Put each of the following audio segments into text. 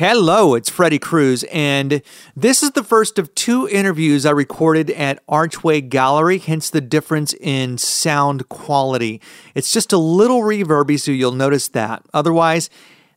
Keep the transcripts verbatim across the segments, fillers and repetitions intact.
Hello, it's Freddie Cruz, and this is the first of two interviews I recorded at Archway Gallery, hence the difference in sound quality. It's just a little reverby, so you'll notice that. Otherwise,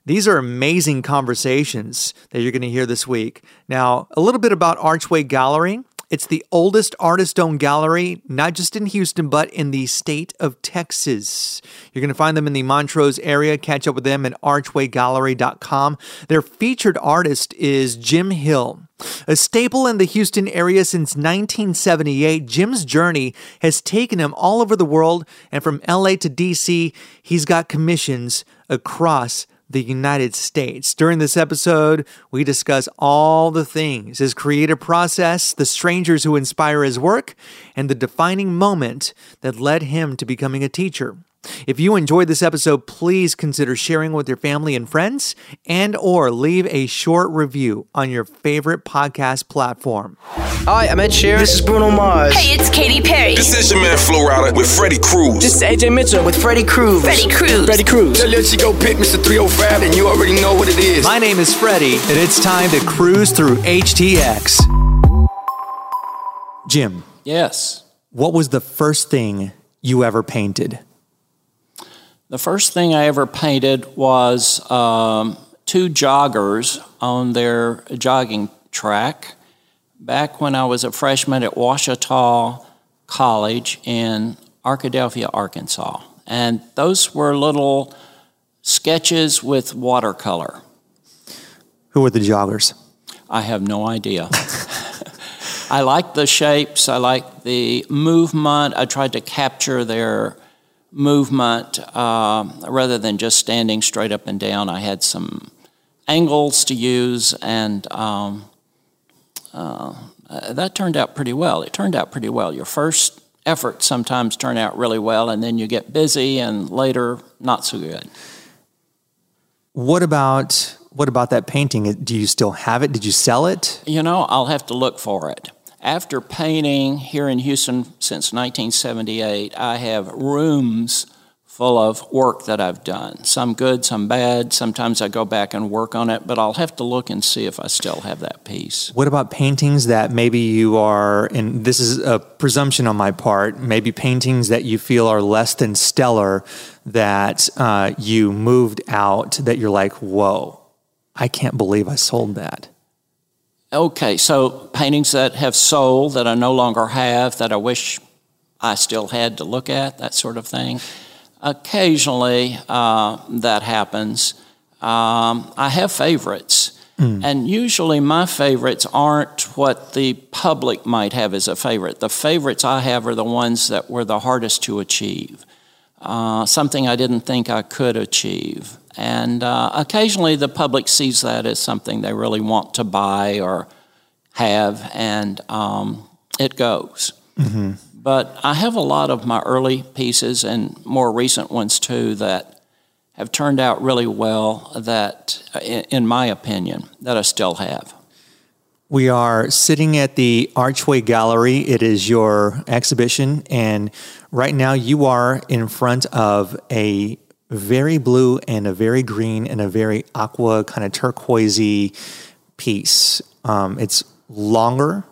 these are amazing conversations that you're going to hear this week. Now, a little bit about Archway Gallery. It's the oldest artist-owned gallery, not just in Houston, but in the state of Texas. You're going to find them in the Montrose area. Catch up with them at archway gallery dot com. Their featured artist is Jim Hill. A staple in the Houston area since nineteen seventy-eight, Jim's journey has taken him all over the world, and from L A to D C, he's got commissions across the United States. During this episode, we discuss all the things: his creative process, the strangers who inspire his work, and the defining moment that led him to becoming a teacher. If you enjoyed this episode, please consider sharing with your family and friends, and or leave a short review on your favorite podcast platform. Hi, I'm Ed Sheeran. This is Bruno Mars. Hey, it's Katy Perry. This is your man Flo Rida with Freddie Cruz. This is A J Mitchell with Freddie Cruz. Freddie Cruz. Freddie Cruz. Now let you go pick Mister three oh five, and you already know what it is. My name is Freddie, and it's time to cruise through H T X. Jim. Yes. What was the first thing you ever painted? The first thing I ever painted was um, two joggers on their jogging track back when I was a freshman at Ouachita College in Arkadelphia, Arkansas. And those were little sketches with watercolor. Who were the joggers? I have no idea. I liked the shapes. I liked the movement. I tried to capture their movement, uh, rather than just standing straight up and down. I had some angles to use, and um, uh, that turned out pretty well. It turned out pretty well. Your first efforts sometimes turn out really well, and then you get busy, and later, not so good. What about what about that painting? Do you still have it? Did you sell it? You know, I'll have to look for it. After painting here in Houston since nineteen seventy-eight, I have rooms full of work that I've done. Some good, some bad. Sometimes I go back and work on it, but I'll have to look and see if I still have that piece. What about paintings that maybe you are, and this is a presumption on my part, maybe paintings that you feel are less than stellar that uh, you moved out, that you're like, whoa, I can't believe I sold that? Okay, so paintings that have sold, that I no longer have, that I wish I still had to look at, that sort of thing. Occasionally uh, that happens. Um, I have favorites, mm. and usually my favorites aren't what the public might have as a favorite. The favorites I have are the ones that were the hardest to achieve, uh, something I didn't think I could achieve. And uh, occasionally the public sees that as something they really want to buy or have, and um, it goes. Mm-hmm. But I have a lot of my early pieces and more recent ones, too, that have turned out really well that, in my opinion, that I still have. We are sitting at the Archway Gallery. It is your exhibition, and right now you are in front of a very blue and a very green and a very aqua kind of turquoisey piece. Um, it's longer,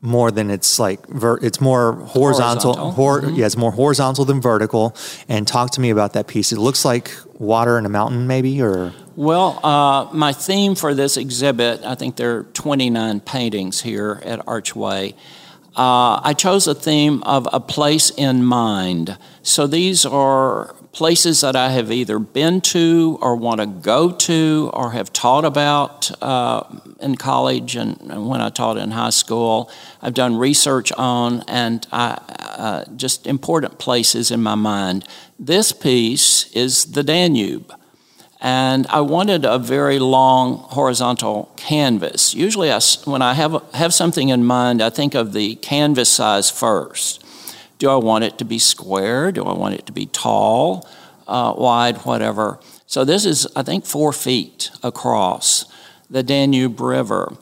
more than it's like, ver- it's more horizontal. horizontal. Hor- mm-hmm. Yeah, it's more horizontal than vertical. And talk to me about that piece. It looks like water in a mountain maybe, or? Well, uh, my theme for this exhibit, I think there are twenty-nine paintings here at Archway. Uh, I chose a theme of a place in mind. So these are places that I have either been to or want to go to or have taught about uh, in college and, and when I taught in high school. I've done research on, and I, uh, just important places in my mind. This piece is the Danube, and I wanted a very long horizontal canvas. Usually I, when I have, have something in mind, I think of the canvas size first. Do I want it to be square? Do I want it to be tall, uh, wide, whatever? So this is, I think, four feet across the Danube River.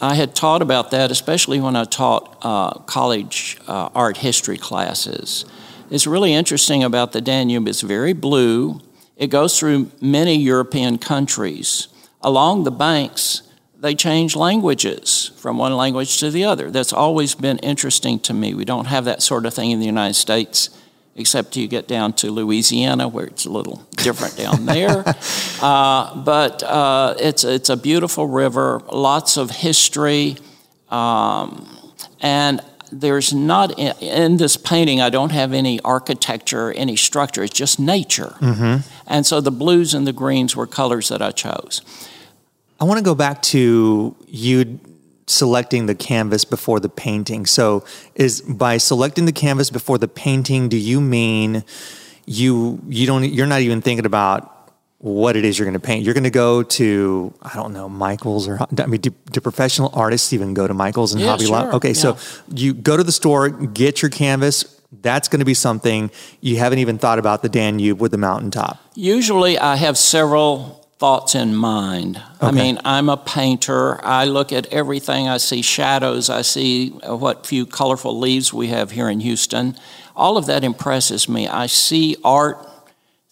I had taught about that, especially when I taught uh, college uh, art history classes. It's really interesting about the Danube. It's very blue. It goes through many European countries. along the banks, they change languages from one language to the other. That's always been interesting to me. We don't have that sort of thing in the United States, except you get down to Louisiana, where it's a little different down there. Uh, but uh, it's it's a beautiful river, lots of history, um, and there's not, in, in this painting, I don't have any architecture, any structure. It's just nature. Mm-hmm. And so the blues and the greens were colors that I chose. I want to go back to you selecting the canvas before the painting. So is by selecting the canvas before the painting, do you mean you you don't you're not even thinking about what it is you're going to paint? You're going to go to, I don't know, Michaels, or I mean, do, do professional artists even go to Michaels and yeah, Hobby sure. Lobby? Okay, yeah. So you go to the store, get your canvas. That's going to be something you haven't even thought about, the Danube with the mountaintop. Usually I have several thoughts in mind. Okay. I mean, I'm a painter. I look at everything. I see shadows. I see what few colorful leaves we have here in Houston. All of that impresses me. I see art,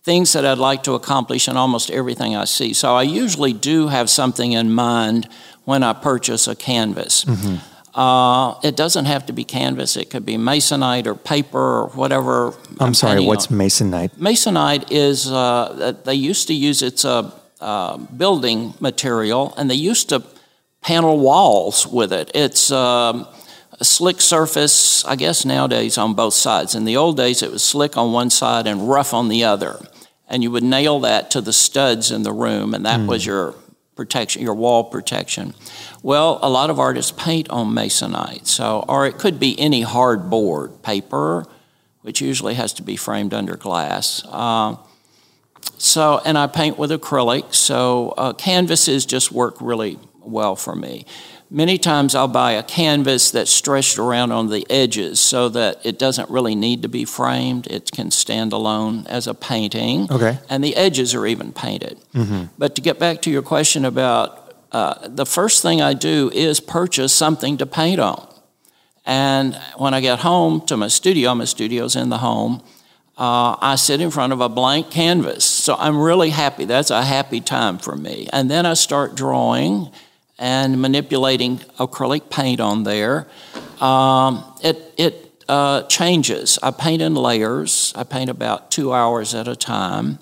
things that I'd like to accomplish in almost everything I see. So I usually do have something in mind when I purchase a canvas. Mm-hmm. Uh, it doesn't have to be canvas. It could be Masonite or paper or whatever. I'm, I'm sorry, what's on. Masonite? Masonite is, uh, they used to use, it's a uh, building material, and they used to panel walls with it. It's um, a slick surface, I guess nowadays, on both sides. In the old days, it was slick on one side and rough on the other. And you would nail that to the studs in the room, and that mm. was your protection, your wall protection. Well, a lot of artists paint on Masonite, so, or it could be any hardboard paper, which usually has to be framed under glass. Uh, so, and I paint with acrylic, so uh, canvases just work really well for me. Many times I'll buy a canvas that's stretched around on the edges so that it doesn't really need to be framed. It can stand alone as a painting. Okay. And the edges are even painted. Mm-hmm. But to get back to your question about, uh, the first thing I do is purchase something to paint on. And when I get home to my studio, my studio's in the home, uh, I sit in front of a blank canvas. So I'm really happy. That's a happy time for me. And then I start drawing and manipulating acrylic paint on there. Um, it it uh, changes. I paint in layers. I paint about two hours at a time.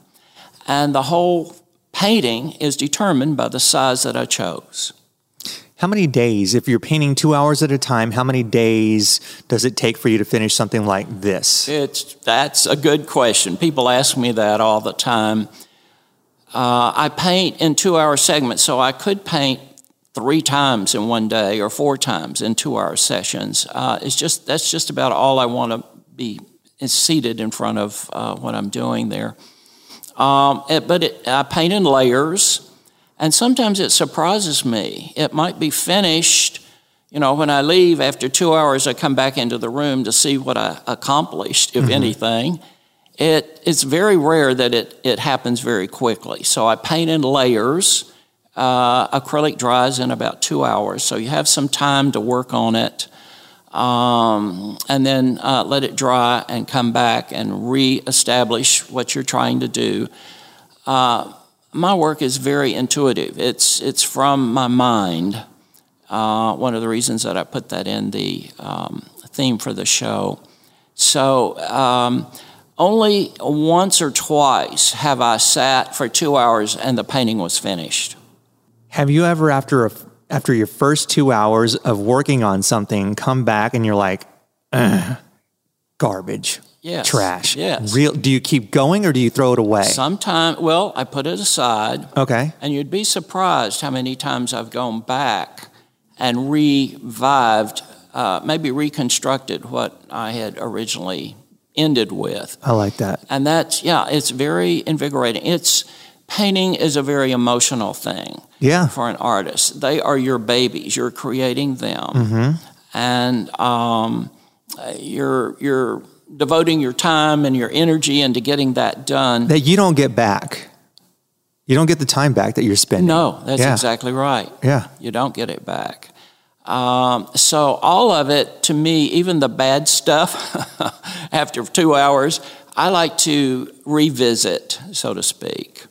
And the whole painting is determined by the size that I chose. How many days, if you're painting two hours at a time, how many days does it take for you to finish something like this? It's that's a good question. People ask me that all the time. Uh, I paint in two-hour segments, so I could paint three times in one day or four times in two-hour sessions. Uh, it's just that's just about all I want to be seated in front of uh, what I'm doing there. Um, it, but it, I paint in layers, and sometimes it surprises me. It might be finished. You know, when I leave after two hours, I come back into the room to see what I accomplished, if mm-hmm. anything. It it's very rare that it it happens very quickly. So I paint in layers. Uh, acrylic dries in about two hours, so you have some time to work on it, um, and then uh, let it dry and come back and reestablish what you're trying to do. Uh, my work is very intuitive. It's it's from my mind. Uh, one of the reasons that I put that in the um, theme for the show. So um, only once or twice have I sat for two hours and the painting was finished. Have you ever, after a, after your first two hours of working on something, come back and you're like, garbage, yes, trash? Yes. Real? Do you keep going or do you throw it away? Sometimes, well, I put it aside. Okay. And you'd be surprised how many times I've gone back and revived, uh, maybe reconstructed what I had originally ended with. I like that. And that's, yeah, it's very invigorating. It's Painting is a very emotional thing yeah. for an artist. They are your babies. You're creating them. Mm-hmm. And um, you're you're devoting your time and your energy into getting that done. That you don't get back. You don't get the time back that you're spending. No, that's yeah. exactly right. Yeah. You don't get it back. Um, so all of it, to me, even the bad stuff, after two hours, I like to revisit, so to speak.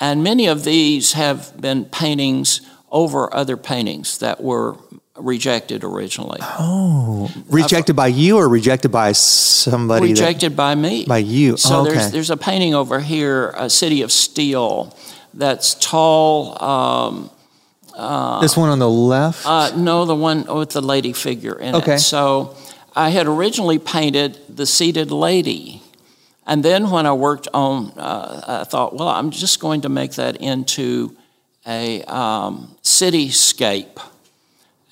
And many of these have been paintings over other paintings that were rejected originally. Oh, rejected I've, by you or rejected by somebody? Rejected that, by me. By you. So oh, okay. there's there's a painting over here, a City of Steel, that's tall. Um, uh, this one on the left? Uh, no, the one with the lady figure in okay. it. So I had originally painted the seated lady. And then when I worked on, uh, I thought, well, I'm just going to make that into a um, cityscape.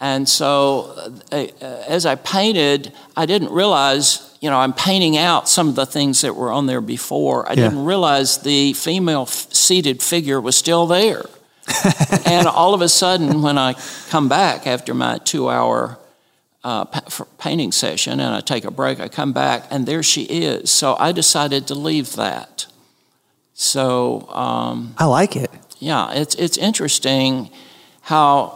And so uh, as I painted, I didn't realize, you know, I'm painting out some of the things that were on there before. I yeah. didn't realize the female f- seated figure was still there. And all of a sudden, when I come back after my two-hour Uh, painting session, and I take a break, I come back, and there she is. So I decided to leave that. So um, I like it. Yeah, it's it's interesting how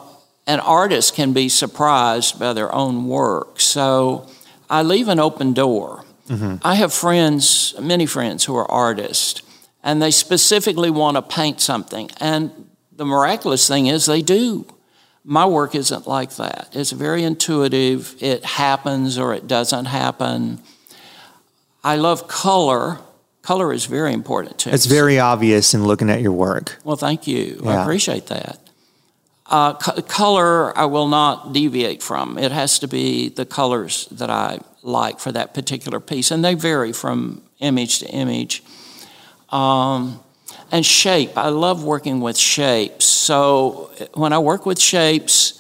an artist can be surprised by their own work. So I leave an open door. Mm-hmm. I have friends, many friends who are artists, and they specifically want to paint something. And the miraculous thing is they do. My work isn't like that. It's very intuitive. It happens or it doesn't happen. I love color. Color is very important to me. It's very obvious in looking at your work. Well, thank you. Yeah. I appreciate that. Uh, co- color, I will not deviate from. It has to be the colors that I like for that particular piece, and they vary from image to image. Um, and shape. I love working with shapes. So when I work with shapes,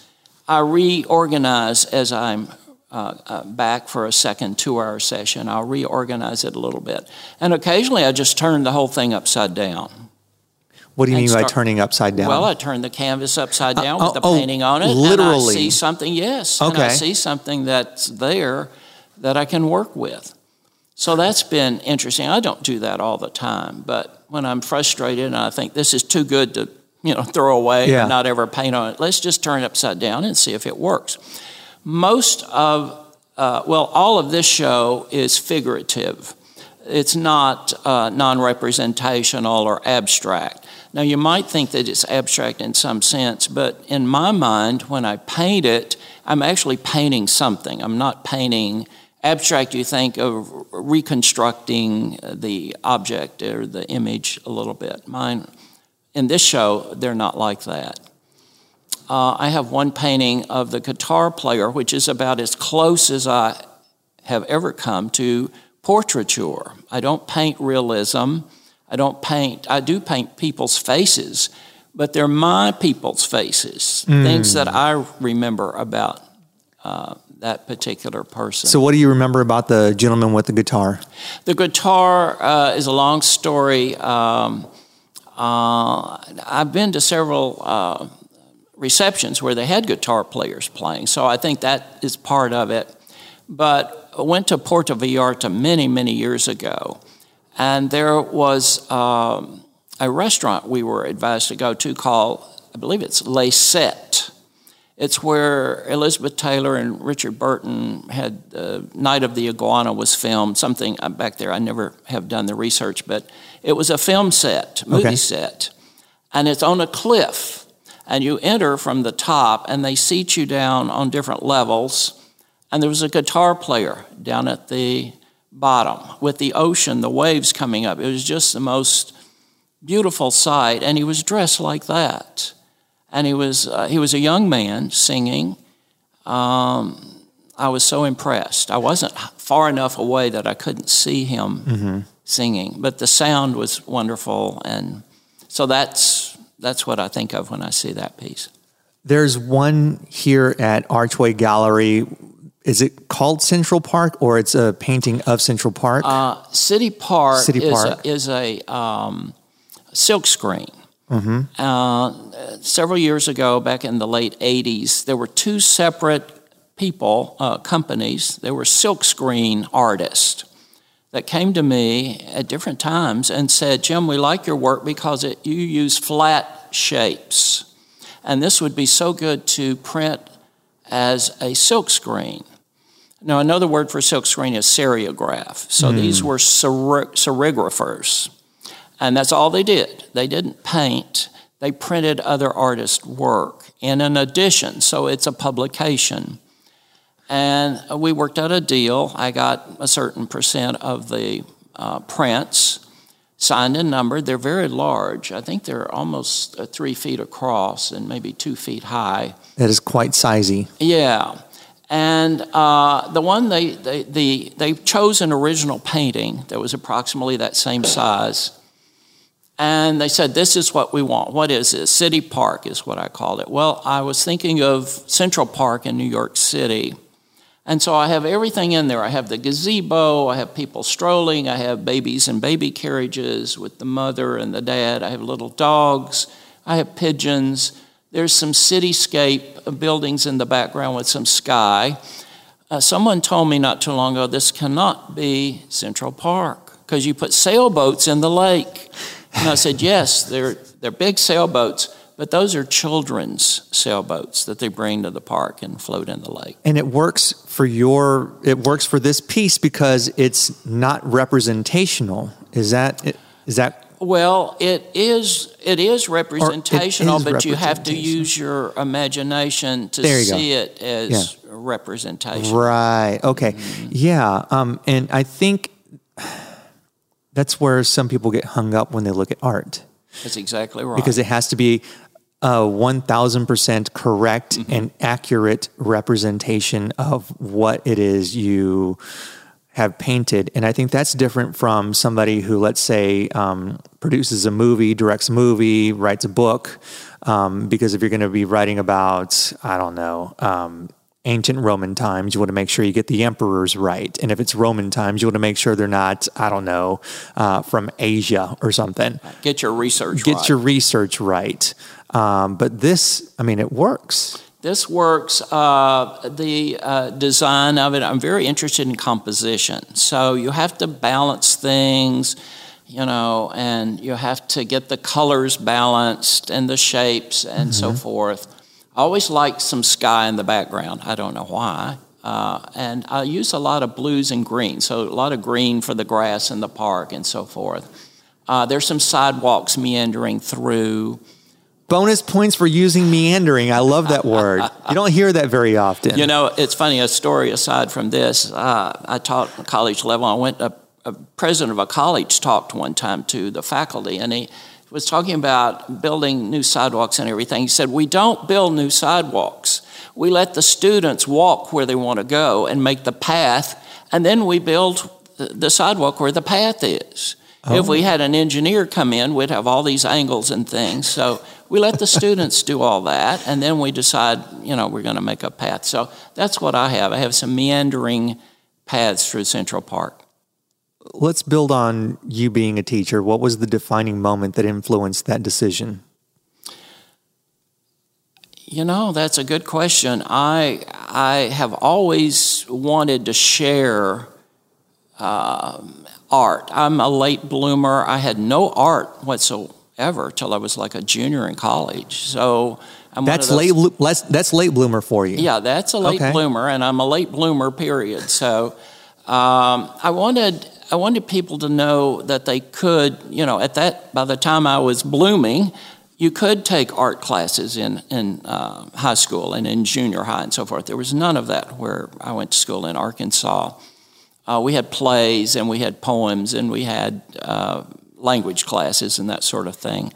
I reorganize as I'm uh, uh, back for a second two-hour session. I'll reorganize it a little bit. And occasionally I just turn the whole thing upside down. What do you mean start, by turning upside down? Well, I turn the canvas upside down uh, with oh, the oh, painting on it. Literally? And I see something, yes. Okay. And I see something that's there that I can work with. So that's been interesting. I don't do that all the time, but when I'm frustrated and I think this is too good to you know, throw away yeah. and not ever paint on it. Let's just turn it upside down and see if it works. Most of, uh, well, all of this show is figurative. It's not uh, non-representational or abstract. Now, you might think that it's abstract in some sense, but in my mind, when I paint it, I'm actually painting something. I'm not painting abstract. You think of reconstructing the object or the image a little bit. Mine... In this show, they're not like that. Uh, I have one painting of the guitar player, which is about as close as I have ever come to portraiture. I don't paint realism. I don't paint, I do paint people's faces, but they're my people's faces, mm. things that I remember about uh, that particular person. So what do you remember about the gentleman with the guitar? The guitar uh, is a long story. Um, Uh, I've been to several uh, receptions where they had guitar players playing, so I think that is part of it. But I went to Puerto Vallarta many, many years ago, and there was um, a restaurant we were advised to go to called, I believe it's Les Set. It's where Elizabeth Taylor and Richard Burton had uh, Night of the Iguana was filmed, something back there. I never have done the research, but it was a film set, movie okay. set, and it's on a cliff. And you enter from the top, and they seat you down on different levels. And there was a guitar player down at the bottom with the ocean, the waves coming up. It was just the most beautiful sight, and he was dressed like that. And he was uh, he was a young man singing. Um, I was so impressed. I wasn't far enough away that I couldn't see him mm-hmm. singing, but the sound was wonderful. And so that's that's what I think of when I see that piece. There's one here at Archway Gallery. Is it called Central Park, or it's a painting of Central Park? Uh, City Park, City Park. is a, is a um, silkscreen. Mm-hmm. Uh, several years ago, back in the late eighties, there were two separate people, uh, companies. There were silkscreen artists that came to me at different times and said, Jim, we like your work because it, you use flat shapes. And this would be so good to print as a silkscreen. Now, another word for silkscreen is serigraph. So mm. these were ser- serigraphers. And that's all they did. They didn't paint. They printed other artists' work in an edition, so it's a publication. And we worked out a deal. I got a certain percent of the uh, prints, signed and numbered. They're very large. I think they're almost uh, three feet across and maybe two feet high. That is quite sizey. Yeah. And uh, the one they, they, the, they chose an original painting that was approximately that same size. And they said, this is what we want. What is this? City Park is what I called it. Well, I was thinking of Central Park in New York City. And so I have everything in there. I have the gazebo. I have people strolling. I have babies in baby carriages with the mother and the dad. I have little dogs. I have pigeons. There's some cityscape buildings in the background with some sky. Uh, someone told me not too long ago, this cannot be Central Park because you put sailboats in the lake. And I said, yes, they're, they're big sailboats, but those are children's sailboats that they bring to the park and float in the lake. And it works for your, it works for this piece because it's not representational. Is that, is that? Well, it is, it is representational, it is but representation. You have to use your imagination to see go. It as yeah. representation. Right. Okay. Mm-hmm. Yeah. Um, and I think that's where some people get hung up when they look at art. That's exactly right. Because it has to be a one thousand percent correct mm-hmm. and accurate representation of what it is you have painted. And I think that's different from somebody who, let's say, um, produces a movie, directs a movie, writes a book. Um, because if you're going to be writing about, I don't know, um, ancient Roman times, you want to make sure you get the emperors right. And if it's Roman times, you want to make sure they're not, I don't know, uh, from Asia or something. Get your research get right. Get your research right. Um, but this, I mean, it works. This works. Uh, the uh, design of it, I'm very interested in composition. So you have to balance things, you know, and you have to get the colors balanced and the shapes and mm-hmm. so forth. I always like some sky in the background. I don't know why. Uh, and I use a lot of blues and greens, so a lot of green for the grass in the park and so forth. Uh, there's some sidewalks meandering through. Bonus points for using meandering. I love that word. You don't hear that very often. You know, it's funny, a story aside from this, uh, I taught at college level. I went, a, a president of a college talked one time to the faculty, and he was talking about building new sidewalks and everything. He said, we don't build new sidewalks. We let the students walk where they want to go and make the path, and then we build the sidewalk where the path is. Oh. If we had an engineer come in, we'd have all these angles and things. So we let the students do all that, and then we decide, you know, we're going to make a path. So that's what I have. I have some meandering paths through Central Park. Let's build on you being a teacher. What was the defining moment that influenced that decision? You know, that's a good question. I I have always wanted to share uh, art. I'm a late bloomer. I had no art whatsoever till I was like a junior in college. So I'm that's one of those, late. That's, that's late bloomer for you. Yeah, that's a late okay. bloomer, and I'm a late bloomer. Period. So um, I wanted. I wanted people to know that they could, you know, at that, by the time I was blooming, you could take art classes in, in uh, high school and in junior high and so forth. There was none of that where I went to school in Arkansas. Uh, we had plays and we had poems and we had uh, language classes and that sort of thing.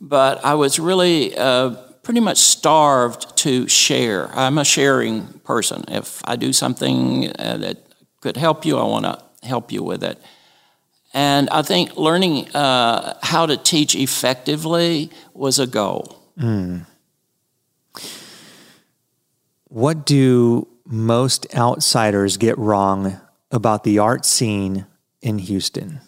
But I was really uh, pretty much starved to share. I'm a sharing person. If I do something uh, that could help you, I want to help you with it. And I think learning uh, how to teach effectively was a goal. Mm. What do most outsiders get wrong about the art scene in Houston?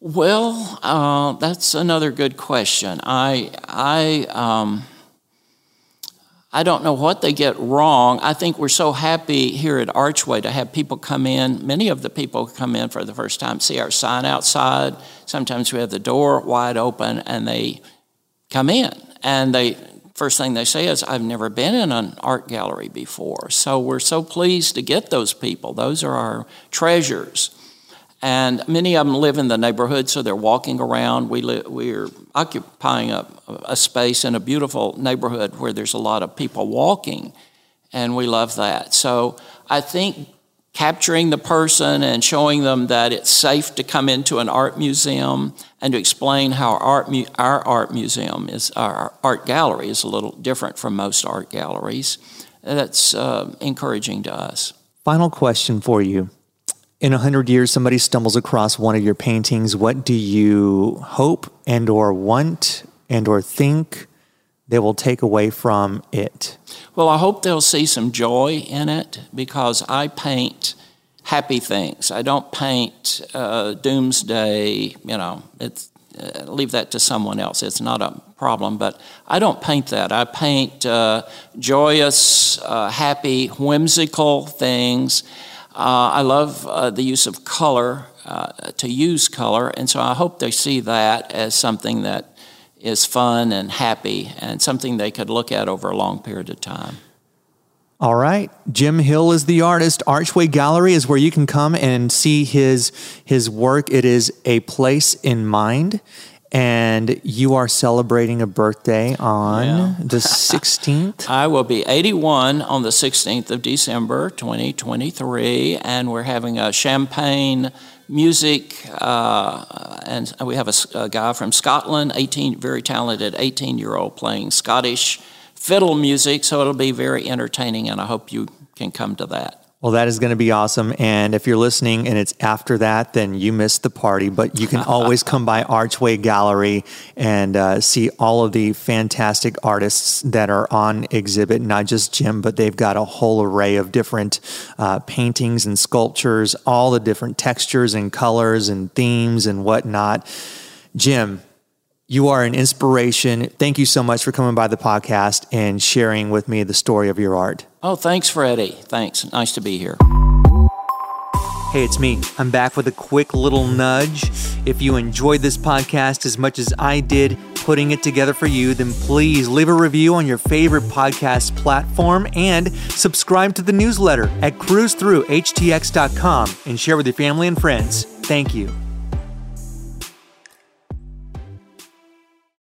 Well, uh, that's another good question. I, I, um, I don't know what they get wrong. I think we're so happy here at Archway to have people come in. Many of the people come in for the first time, see our sign outside. Sometimes we have the door wide open, and they come in. And they first thing they say is, I've never been in an art gallery before. So we're so pleased to get those people. Those are our treasures. And many of them live in the neighborhood, so they're walking around. We li- we're occupying a, a space in a beautiful neighborhood where there's a lot of people walking, and we love that. So I think capturing the person and showing them that it's safe to come into an art museum and to explain how our art, mu- our art museum is, our art gallery is a little different from most art galleries, that's uh, encouraging to us. Final question for you. In one hundred years, somebody stumbles across one of your paintings. What do you hope and or want and or think they will take away from it? Well, I hope they'll see some joy in it, because I paint happy things. I don't paint uh, doomsday, you know, it's, uh, leave that to someone else. It's not a problem, but I don't paint that. I paint uh, joyous, uh, happy, whimsical things. Uh, I love uh, the use of color, uh, to use color, and so I hope they see that as something that is fun and happy and something they could look at over a long period of time. All right. Jim Hill is the artist. Archway Gallery is where you can come and see his his work. It is A Place in Mind. And you are celebrating a birthday on yeah. the sixteenth? I will be eighty-one on the sixteenth of December, twenty twenty-three, and we're having a champagne music, uh, and we have a, a guy from Scotland, eighteen, very talented eighteen-year-old playing Scottish fiddle music, so it'll be very entertaining, and I hope you can come to that. Well, that is going to be awesome. And if you're listening and it's after that, then you missed the party. But you can always come by Archway Gallery and uh, see all of the fantastic artists that are on exhibit, not just Jim, but they've got a whole array of different uh, paintings and sculptures, all the different textures and colors and themes and whatnot. Jim, you are an inspiration. Thank you so much for coming by the podcast and sharing with me the story of your art. Oh, thanks, Freddie. Thanks. Nice to be here. Hey, it's me. I'm back with a quick little nudge. If you enjoyed this podcast as much as I did putting it together for you, then please leave a review on your favorite podcast platform and subscribe to the newsletter at cruise through h t x dot com and share with your family and friends. Thank you.